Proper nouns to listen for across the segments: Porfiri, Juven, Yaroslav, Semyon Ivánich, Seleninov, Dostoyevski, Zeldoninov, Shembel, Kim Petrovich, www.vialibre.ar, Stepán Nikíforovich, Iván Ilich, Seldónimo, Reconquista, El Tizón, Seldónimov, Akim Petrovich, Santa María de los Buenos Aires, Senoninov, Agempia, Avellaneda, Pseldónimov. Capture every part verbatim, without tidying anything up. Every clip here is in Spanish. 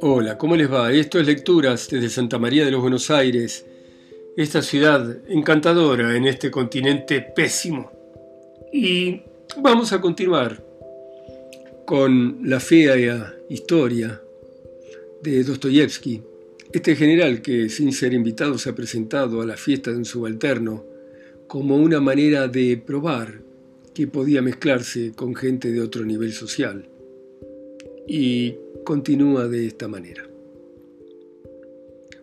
Hola, ¿cómo les va? Esto es Lecturas desde Santa María de los Buenos Aires, esta ciudad encantadora en este continente pésimo. Y vamos a continuar con la fea historia de Dostoyevski, este general que, sin ser invitado, se ha presentado a la fiesta de un subalterno como una manera de probar que podía mezclarse con gente de otro nivel social. Y continúa de esta manera.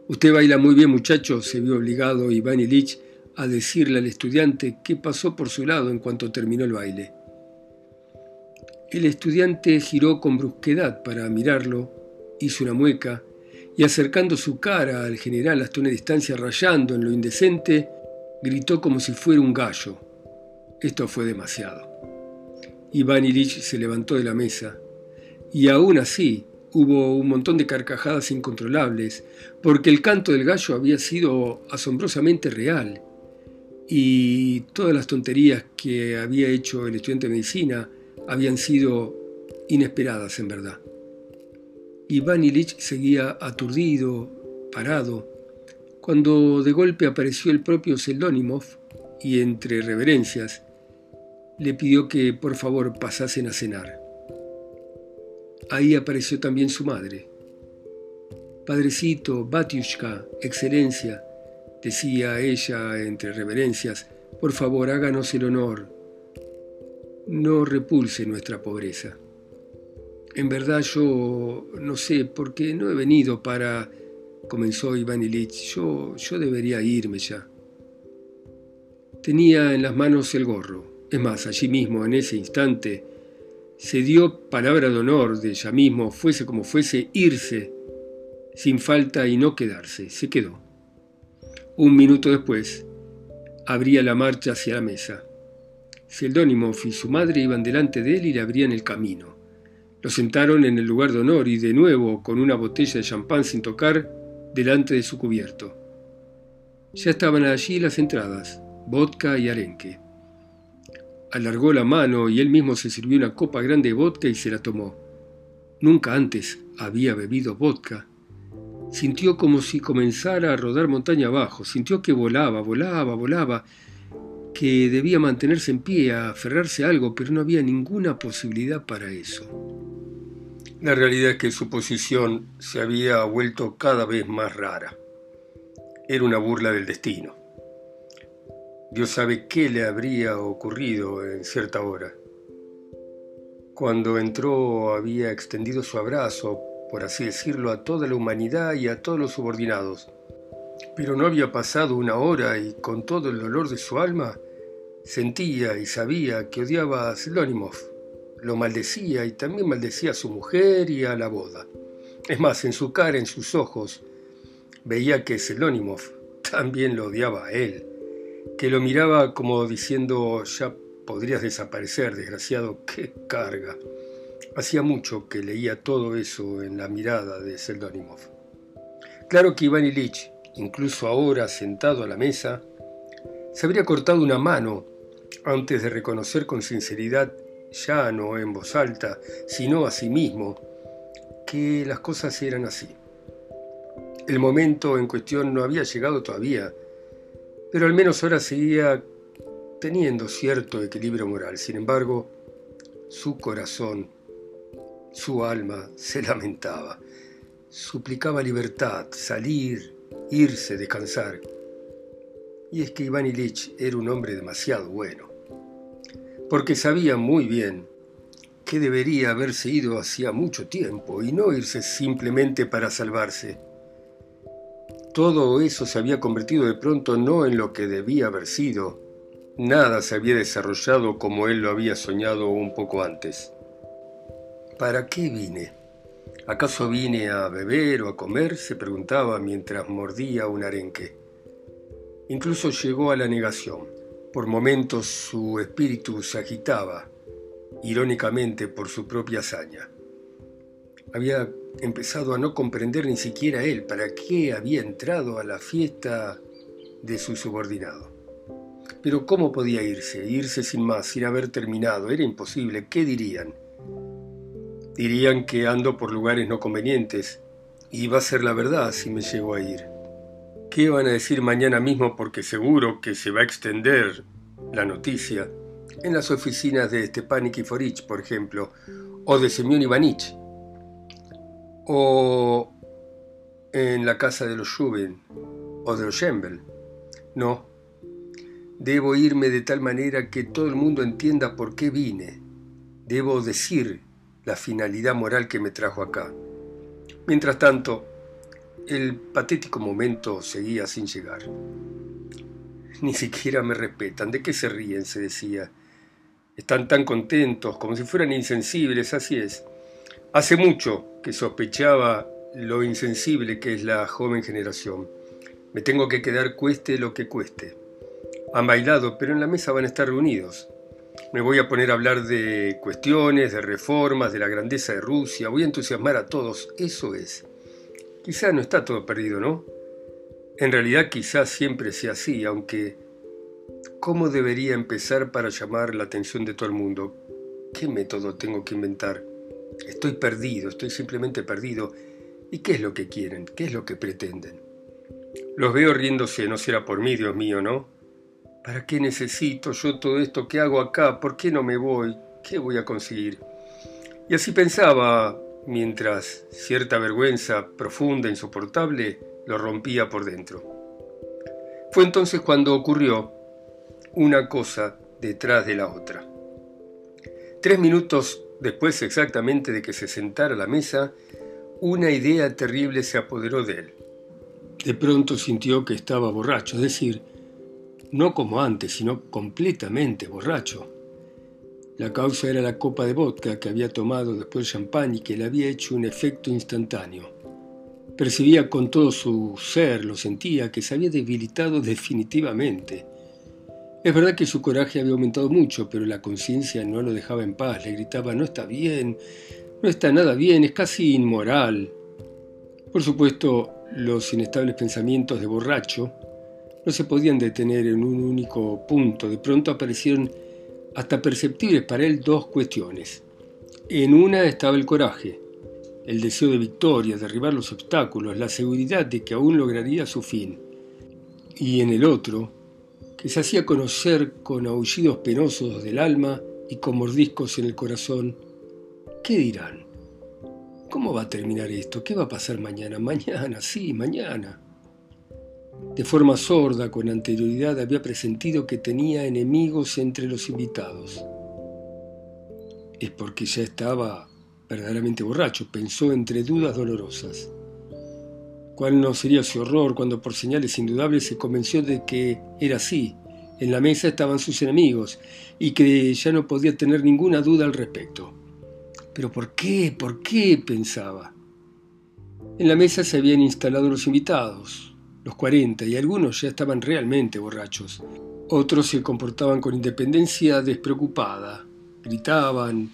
«Usted baila muy bien, muchacho», se vio obligado Iván Ilich a decirle al estudiante que pasó por su lado en cuanto terminó el baile. El estudiante giró con brusquedad para mirarlo, hizo una mueca y, acercando su cara al general hasta una distancia rayando en lo indecente, gritó como si fuera un gallo. Esto fue demasiado. Iván Ilich se levantó de la mesa, y aún así hubo un montón de carcajadas incontrolables, porque el canto del gallo había sido asombrosamente real, y todas las tonterías que había hecho el estudiante de medicina habían sido inesperadas en verdad. Iván Ilich seguía aturdido, parado, cuando de golpe apareció el propio Seldónimov y, entre reverencias, le pidió que por favor pasasen a cenar. Ahí apareció también su madre. «Padrecito, batiushka, excelencia», decía ella entre reverencias, «por favor háganos el honor, no repulse nuestra pobreza. En verdad yo no sé por qué no he venido para...» comenzó Iván Ilich. yo, yo debería irme ya». Tenía en las manos el gorro. Es más, allí mismo, en ese instante, se dio palabra de honor de ella mismo, fuese como fuese, irse, sin falta y no quedarse. Se quedó. Un minuto después, abría la marcha hacia la mesa. Seldónimov y su madre iban delante de él y le abrían el camino. Lo sentaron en el lugar de honor y, de nuevo, con una botella de champán sin tocar, delante de su cubierto. Ya estaban allí las entradas: vodka y arenque. Alargó la mano y él mismo se sirvió una copa grande de vodka y se la tomó. Nunca antes había bebido vodka. Sintió como si comenzara a rodar montaña abajo. Sintió que volaba, volaba, volaba, que debía mantenerse en pie, a aferrarse a algo, pero no había ninguna posibilidad para eso. La realidad es que su posición se había vuelto cada vez más rara. Era una burla del destino. Dios sabe qué le habría ocurrido en cierta hora. Cuando entró, había extendido su abrazo, por así decirlo, a toda la humanidad y a todos los subordinados. Pero no había pasado una hora y, con todo el dolor de su alma, sentía y sabía que odiaba a Seleninov. Lo maldecía y también maldecía a su mujer y a la boda. Es más, en su cara, en sus ojos, veía que Seleninov también lo odiaba a él, que lo miraba como diciendo: «Ya podrías desaparecer, desgraciado, qué carga». Hacía mucho que leía todo eso en la mirada de Seldónimov. Claro que Iván Ilich, incluso ahora sentado a la mesa, se habría cortado una mano antes de reconocer con sinceridad, ya no en voz alta, sino a sí mismo, que las cosas eran así. El momento en cuestión no había llegado todavía, pero al menos ahora seguía teniendo cierto equilibrio moral. Sin embargo, su corazón, su alma, se lamentaba. Suplicaba libertad, salir, irse, descansar. Y es que Iván Ilich era un hombre demasiado bueno, porque sabía muy bien que debería haberse ido hacía mucho tiempo y no irse simplemente para salvarse. Todo eso se había convertido de pronto no en lo que debía haber sido. Nada se había desarrollado como él lo había soñado un poco antes. «¿Para qué vine? ¿Acaso vine a beber o a comer?», se preguntaba mientras mordía un arenque. Incluso llegó a la negación. Por momentos su espíritu se agitaba, irónicamente, por su propia hazaña. Había empezado a no comprender ni siquiera él para qué había entrado a la fiesta de su subordinado. Pero ¿cómo podía irse? Irse sin más, sin haber terminado. Era imposible. ¿Qué dirían? Dirían que ando por lugares no convenientes. Y va a ser la verdad si me llego a ir. ¿Qué van a decir mañana mismo? Porque seguro que se va a extender la noticia en las oficinas de Stepán Nikíforovich, por ejemplo, o de Semyon Ivánich, o en la casa de los Juven, o de los Shembel. No, debo irme de tal manera que todo el mundo entienda por qué vine. Debo decir la finalidad moral que me trajo acá. Mientras tanto, el patético momento seguía sin llegar. Ni siquiera me respetan. ¿De qué se ríen?, se decía. Están tan contentos, como si fueran insensibles, así es. Hace mucho que sospechaba lo insensible que es la joven generación. Me tengo que quedar cueste lo que cueste. Han bailado, pero en la mesa van a estar reunidos. Me voy a poner a hablar de cuestiones, de reformas, de la grandeza de Rusia. Voy a entusiasmar a todos, eso es. Quizá no está todo perdido, ¿no? En realidad quizás siempre sea así, aunque ¿cómo debería empezar para llamar la atención de todo el mundo? ¿Qué método tengo que inventar? Estoy perdido, estoy simplemente perdido. ¿Y qué es lo que quieren? ¿Qué es lo que pretenden? Los veo riéndose, no será por mí, Dios mío, ¿no? ¿Para qué necesito yo todo esto? ¿Qué hago acá? ¿Por qué no me voy? ¿Qué voy a conseguir? Y así pensaba, mientras cierta vergüenza profunda, insoportable, lo rompía por dentro. Fue entonces cuando ocurrió una cosa detrás de la otra. Tres minutos después exactamente de que se sentara a la mesa, una idea terrible se apoderó de él. De pronto sintió que estaba borracho, es decir, no como antes, sino completamente borracho. La causa era la copa de vodka que había tomado después del champán y que le había hecho un efecto instantáneo. Percibía con todo su ser, lo sentía, que se había debilitado definitivamente. Es verdad que su coraje había aumentado mucho, pero la conciencia no lo dejaba en paz. Le gritaba, no está bien, no está nada bien, es casi inmoral. Por supuesto, los inestables pensamientos de borracho no se podían detener en un único punto. De pronto aparecieron hasta perceptibles para él dos cuestiones. En una estaba el coraje, el deseo de victoria, derribar los obstáculos, la seguridad de que aún lograría su fin. Y en el otro, que se hacía conocer con aullidos penosos del alma y con mordiscos en el corazón. ¿Qué dirán? ¿Cómo va a terminar esto? ¿Qué va a pasar mañana? Mañana, sí, mañana. De forma sorda, con anterioridad, había presentido que tenía enemigos entre los invitados. Es porque ya estaba verdaderamente borracho, pensó entre dudas dolorosas. ¿Cuál no sería su horror cuando por señales indudables se convenció de que era así? En la mesa estaban sus enemigos y que ya no podía tener ninguna duda al respecto. ¿Pero por qué? ¿Por qué?, pensaba. En la mesa se habían instalado los invitados, los cuarenta, y algunos ya estaban realmente borrachos. Otros se comportaban con independencia despreocupada, gritaban,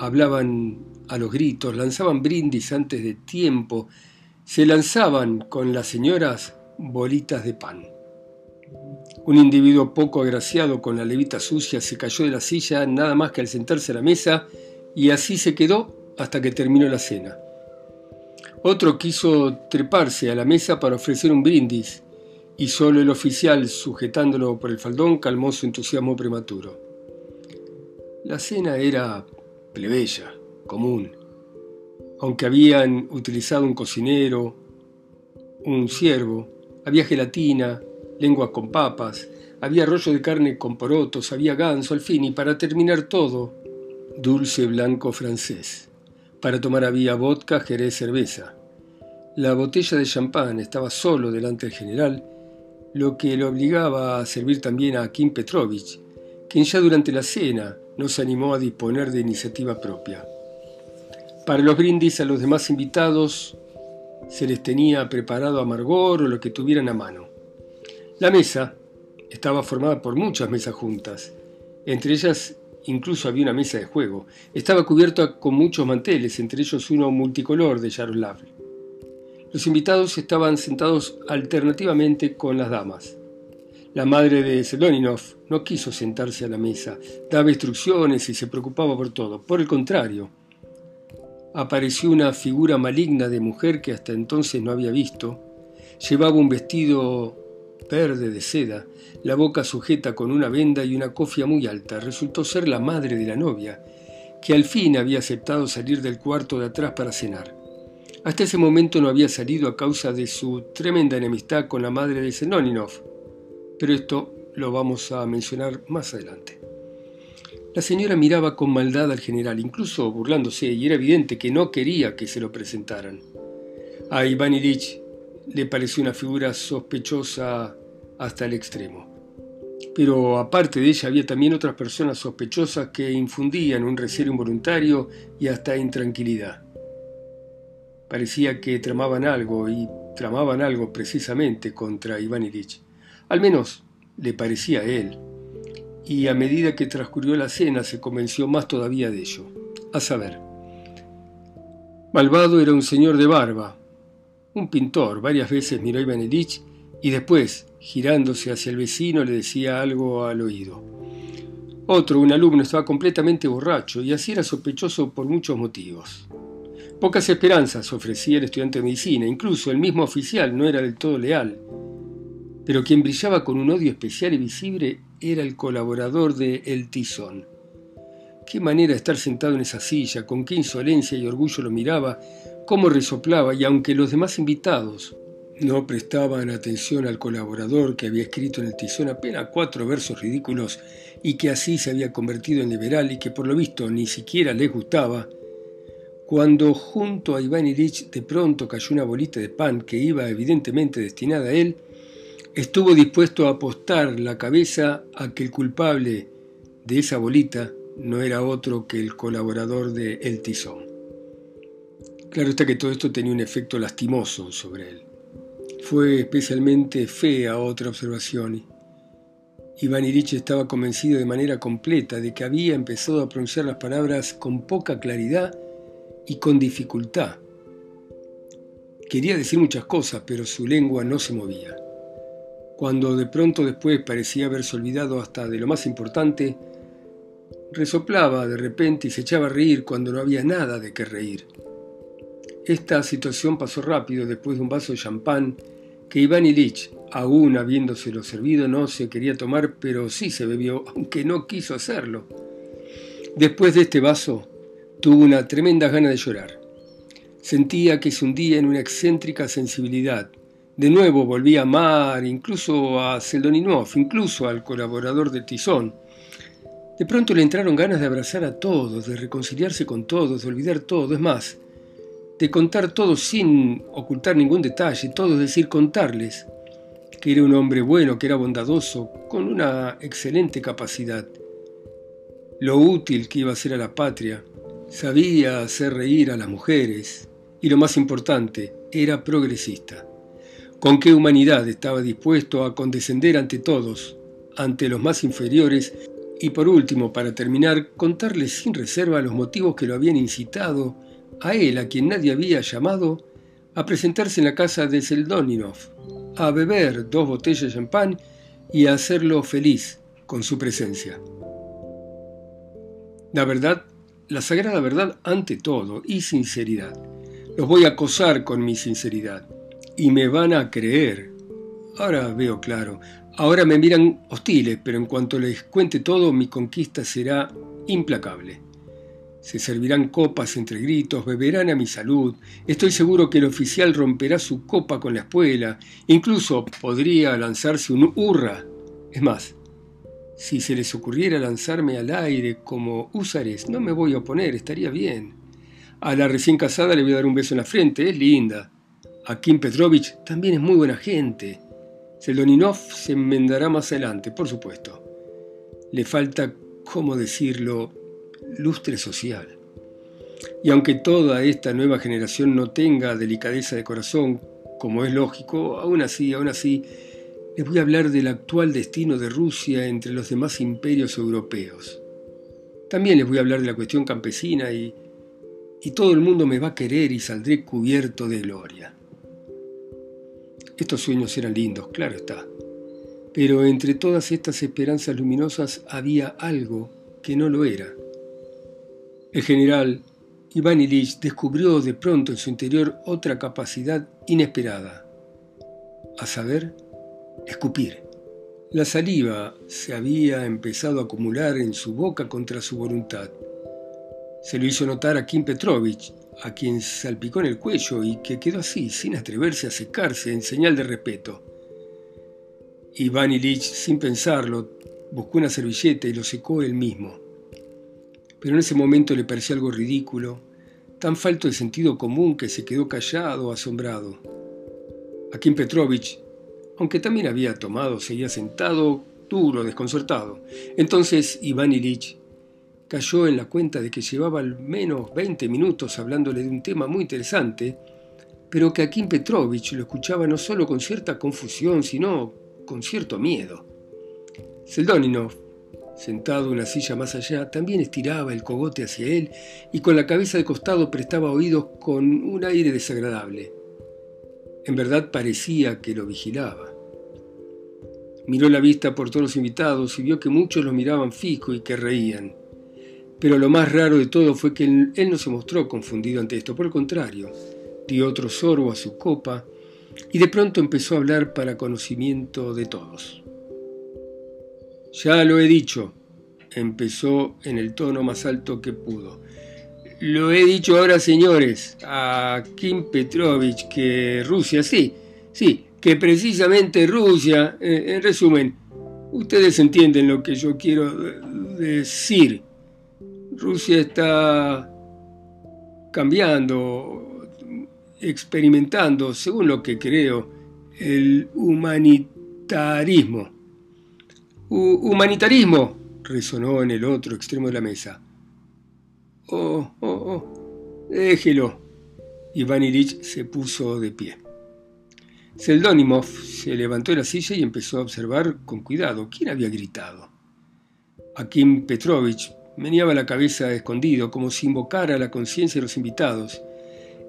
hablaban a los gritos, lanzaban brindis antes de tiempo, se lanzaban con las señoras bolitas de pan. Un individuo poco agraciado con la levita sucia se cayó de la silla nada más que al sentarse a la mesa y así se quedó hasta que terminó la cena. Otro quiso treparse a la mesa para ofrecer un brindis y solo el oficial, sujetándolo por el faldón, calmó su entusiasmo prematuro. La cena era plebeya, común, aunque habían utilizado un cocinero, un ciervo, había gelatina, lenguas con papas, había rollo de carne con porotos, había ganso, al fin, y para terminar todo, dulce blanco francés. Para tomar había vodka, jerez, cerveza. La botella de champán estaba solo delante del general, lo que le obligaba a servir también a Kim Petrovich, quien ya durante la cena no se animó a disponer de iniciativa propia. Para los brindis a los demás invitados se les tenía preparado amargor o lo que tuvieran a mano. La mesa estaba formada por muchas mesas juntas, entre ellas incluso había una mesa de juego. Estaba cubierta con muchos manteles, entre ellos uno multicolor de Yaroslav. Los invitados estaban sentados alternativamente con las damas. La madre de Seleninov no quiso sentarse a la mesa, daba instrucciones y se preocupaba por todo. Por el contrario, apareció una figura maligna de mujer que hasta entonces no había visto. Llevaba un vestido verde de seda, la boca sujeta con una venda y una cofia muy alta. Resultó ser la madre de la novia, que al fin había aceptado salir del cuarto de atrás para cenar. Hasta ese momento no había salido a causa de su tremenda enemistad con la madre de Senoninov. Pero esto lo vamos a mencionar más adelante. La señora miraba con maldad al general, incluso burlándose, y era evidente que no quería que se lo presentaran. A Iván Ilich le pareció una figura sospechosa hasta el extremo. Pero aparte de ella había también otras personas sospechosas que infundían un recelo involuntario y hasta intranquilidad. Parecía que tramaban algo, y tramaban algo precisamente contra Iván Ilich. Al menos le parecía a él, y a medida que transcurrió la cena se convenció más todavía de ello. A saber, malvado era un señor de barba, un pintor. Varias veces miró a Iván Ilich y después, girándose hacia el vecino, le decía algo al oído. Otro, un alumno, estaba completamente borracho y así era sospechoso por muchos motivos. Pocas esperanzas ofrecía el estudiante de medicina, incluso el mismo oficial no era del todo leal. Pero quien brillaba con un odio especial y visible era el colaborador de El Tizón. Qué manera de estar sentado en esa silla, con qué insolencia y orgullo lo miraba, cómo resoplaba, y aunque los demás invitados no prestaban atención al colaborador que había escrito en El Tizón apenas cuatro versos ridículos y que así se había convertido en liberal y que por lo visto ni siquiera les gustaba, cuando junto a Iván Ilich de pronto cayó una bolita de pan que iba evidentemente destinada a él, estuvo dispuesto a apostar la cabeza a que el culpable de esa bolita no era otro que el colaborador de El Tizón. Claro está que todo esto tenía un efecto lastimoso sobre él. Fue especialmente fea otra observación. Iván Ilich estaba convencido de manera completa de que había empezado a pronunciar las palabras con poca claridad y con dificultad. Quería decir muchas cosas, pero su lengua no se movía. Cuando de pronto después parecía haberse olvidado hasta de lo más importante, resoplaba de repente y se echaba a reír cuando no había nada de qué reír. Esta situación pasó rápido después de un vaso de champán que Iván Ilich, aún habiéndoselo servido, no se quería tomar, pero sí se bebió, aunque no quiso hacerlo. Después de este vaso, tuvo una tremenda gana de llorar. Sentía que se hundía en una excéntrica sensibilidad. De nuevo volví a amar, incluso a Zeldoninov, incluso al colaborador del Tizón. De pronto le entraron ganas de abrazar a todos, de reconciliarse con todos, de olvidar todo, es más, de contar todo sin ocultar ningún detalle, todo, es decir, contarles que era un hombre bueno, que era bondadoso, con una excelente capacidad. Lo útil que iba a ser a la patria, sabía hacer reír a las mujeres y, lo más importante, era progresista. Con qué humanidad estaba dispuesto a condescender ante todos, ante los más inferiores, y por último, para terminar, contarles sin reserva los motivos que lo habían incitado, a él, a quien nadie había llamado, a presentarse en la casa de Seldónimo, a beber dos botellas de champán y a hacerlo feliz con su presencia. La verdad, la sagrada verdad ante todo, y sinceridad. Los voy a acosar con mi sinceridad. Y me van a creer. Ahora veo claro. Ahora me miran hostiles, pero en cuanto les cuente todo, mi conquista será implacable. Se servirán copas entre gritos, beberán a mi salud. Estoy seguro que el oficial romperá su copa con la espuela. Incluso podría lanzarse un hurra. Es más, si se les ocurriera lanzarme al aire como húsares, no me voy a oponer, estaría bien. A la recién casada le voy a dar un beso en la frente, es linda. A Kim Petrovich también es muy buena gente. Zeldoninov se enmendará más adelante, por supuesto. Le falta, cómo decirlo, lustre social. Y aunque toda esta nueva generación no tenga delicadeza de corazón, como es lógico, aún así, aún así, les voy a hablar del actual destino de Rusia entre los demás imperios europeos. También les voy a hablar de la cuestión campesina y, y todo el mundo me va a querer y saldré cubierto de gloria. Estos sueños eran lindos, claro está. Pero entre todas estas esperanzas luminosas había algo que no lo era. El general Iván Ilich descubrió de pronto en su interior otra capacidad inesperada, a saber, escupir. La saliva se había empezado a acumular en su boca contra su voluntad. Se lo hizo notar a Kim Petrovich, a quien salpicó en el cuello y que quedó así, sin atreverse a secarse, en señal de respeto. Iván Ilich, sin pensarlo, buscó una servilleta y lo secó él mismo. Pero en ese momento le pareció algo ridículo, tan falto de sentido común que se quedó callado, asombrado. Akim Petrovich, aunque también había tomado, seguía sentado, duro, desconcertado. Entonces Iván Ilich cayó en la cuenta de que llevaba al menos veinte minutos hablándole de un tema muy interesante, pero que Akim Petrovich lo escuchaba no solo con cierta confusión, sino con cierto miedo. Seldónimov, sentado en una silla más allá, también estiraba el cogote hacia él y con la cabeza de costado prestaba oídos con un aire desagradable. En verdad parecía que lo vigilaba. Miró la vista por todos los invitados y vio que muchos los miraban fijo y que reían. Pero lo más raro de todo fue que él no se mostró confundido ante esto. Por el contrario, dio otro sorbo a su copa y de pronto empezó a hablar para conocimiento de todos. «Ya lo he dicho», empezó en el tono más alto que pudo. «Lo he dicho ahora, señores, a Kim Petrovich, que Rusia, sí, sí, que precisamente Rusia, eh, en resumen, ustedes entienden lo que yo quiero decir. Rusia está cambiando, experimentando, según lo que creo, el humanitarismo». «Humanitarismo», resonó en el otro extremo de la mesa. «Oh, oh, oh, déjelo». Iván Ilich se puso de pie. Seldónimov se levantó de la silla y empezó a observar con cuidado quién había gritado. Akim Petrovich meneaba la cabeza escondido, como si invocara la conciencia de los invitados.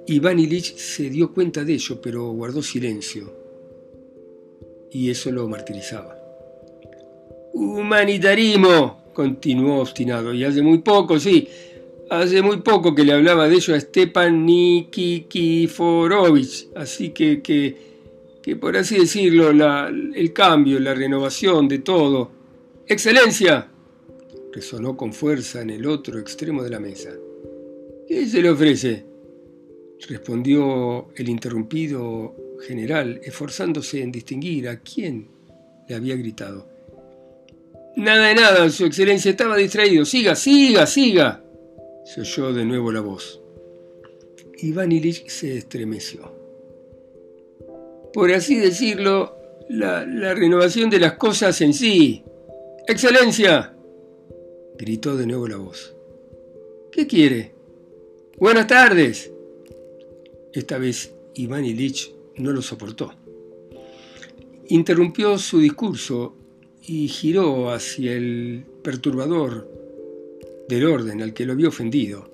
Iván Ilich se dio cuenta de ello, pero guardó silencio. Y eso lo martirizaba. «Humanitarismo», continuó obstinado, «y hace muy poco, sí, hace muy poco que le hablaba de ello a Stepán Nikíforovich, así que, que, que por así decirlo, la, el cambio, la renovación de todo». «¡Excelencia!», resonó con fuerza en el otro extremo de la mesa. «¿Qué se le ofrece?», respondió el interrumpido general, esforzándose en distinguir a quién le había gritado. «Nada de nada, su excelencia, estaba distraído. Siga, siga, siga», se oyó de nuevo la voz. Iván Ilich se estremeció. «Por así decirlo, la, la renovación de las cosas en sí». «¡Excelencia!», gritó de nuevo la voz. «¿Qué quiere?». «Buenas tardes». Esta vez Iván Ilich no lo soportó. Interrumpió su discurso y giró hacia el perturbador del orden al que lo había ofendido.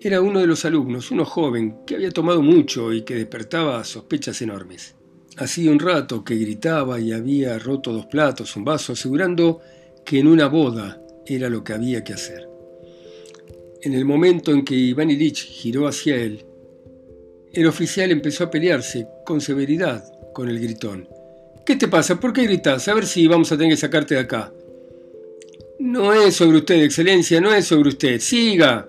Era uno de los alumnos, uno joven, que había tomado mucho y que despertaba sospechas enormes. Hacía un rato que gritaba y había roto dos platos, un vaso, asegurando que en una boda era lo que había que hacer. En el momento en que Iván Ilich giró hacia él, el oficial empezó a pelearse con severidad con el gritón. «¿Qué te pasa? ¿Por qué gritas? A ver si vamos a tener que sacarte de acá». «No es sobre usted, excelencia, no es sobre usted. Siga»,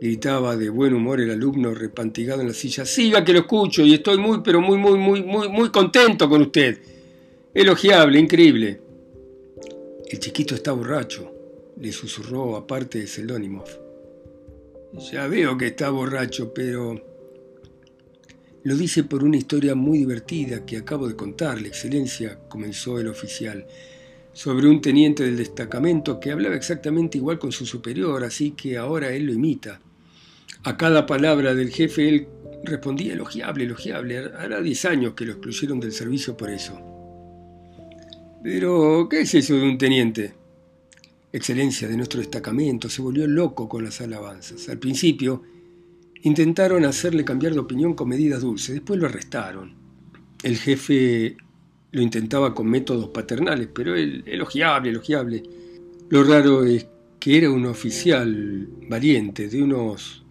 gritaba de buen humor el alumno repantigado en la silla. «Siga, que lo escucho y estoy muy, pero muy, muy, muy, muy, muy contento con usted. Elogiable, increíble». «El chiquito está borracho», le susurró aparte de Pseldónimov. «Ya veo que está borracho, pero lo dice por una historia muy divertida que acabo de contarle, excelencia», comenzó el oficial, «sobre un teniente del destacamento que hablaba exactamente igual con su superior, así que ahora él lo imita. A cada palabra del jefe él respondía elogiable, elogiable. Hará diez años que lo excluyeron del servicio por eso». «Pero, ¿qué es eso de un teniente?». «Excelencia, de nuestro destacamento, se volvió loco con las alabanzas. Al principio intentaron hacerle cambiar de opinión con medidas dulces, después lo arrestaron. El jefe lo intentaba con métodos paternales, pero él, elogiable, elogiable. Lo raro es que era un oficial valiente, de unos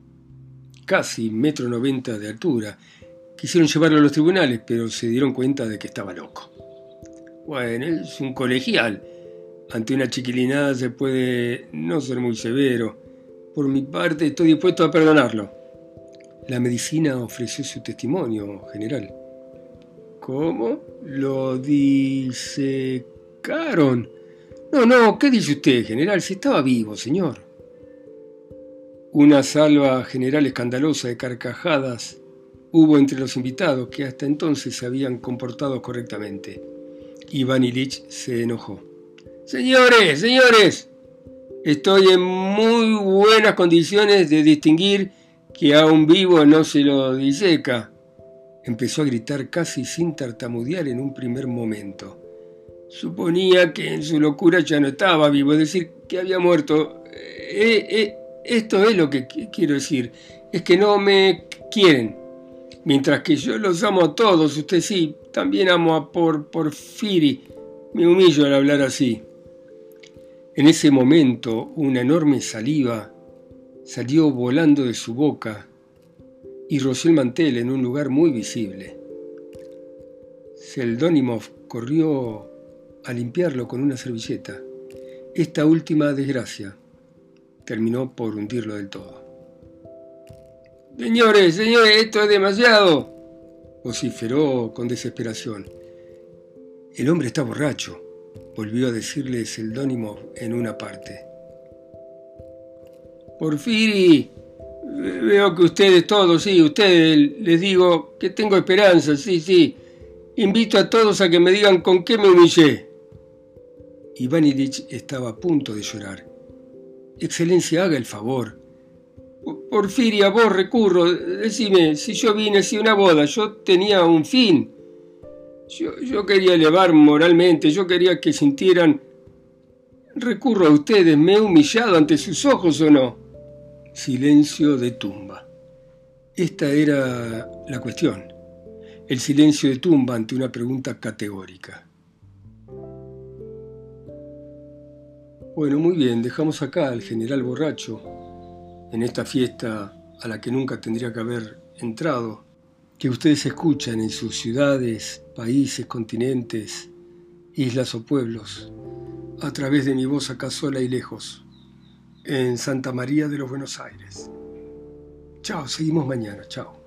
casi metro noventa de altura. Quisieron llevarlo a los tribunales, pero se dieron cuenta de que estaba loco. Bueno, es un colegial. Ante una chiquilinada se puede no ser muy severo. Por mi parte, estoy dispuesto a perdonarlo. La medicina ofreció su testimonio, general. ¿Cómo? ¿Lo disecaron? No, no, ¿qué dice usted, general? Si estaba vivo, señor. Una salva general escandalosa de carcajadas hubo entre los invitados, que hasta entonces se habían comportado correctamente. Iván Ilich se enojó. Señores, señores, estoy en muy buenas condiciones de distinguir que a un vivo no se lo diseca. Empezó a gritar casi sin tartamudear en un primer momento. Suponía que en su locura ya no estaba vivo, es decir, que había muerto. Eh, eh, esto es lo que quiero decir, es que no me quieren. Mientras que yo los amo a todos, usted sí, también amo a por, Porfiri. Me humillo al hablar así. En ese momento, una enorme saliva salió volando de su boca y roció el mantel en un lugar muy visible. Seldónimov corrió a limpiarlo con una servilleta. Esta última desgracia terminó por hundirlo del todo. «Señores, señores, esto es demasiado», vociferó con desesperación. «El hombre está borracho», volvió a decirle Seldónimov en una parte. «Porfiri, veo que ustedes todos, sí, ustedes, les digo que tengo esperanza, sí, sí. Invito a todos a que me digan con qué me humillé». Iván Ilich estaba a punto de llorar. «Excelencia, haga el favor». Porfiria, vos recurro, decime, si yo vine así una boda, yo tenía un fin. Yo, yo quería elevar moralmente, yo quería que sintieran. Recurro a ustedes, ¿me he humillado ante sus ojos o no? Silencio de tumba. Esta era la cuestión. El silencio de tumba ante una pregunta categórica. Bueno, muy bien, dejamos acá al general borracho, en esta fiesta a la que nunca tendría que haber entrado, que ustedes escuchan en sus ciudades, países, continentes, islas o pueblos, a través de mi voz acá sola y lejos, en Santa María de los Buenos Aires. Chao, seguimos mañana, chao.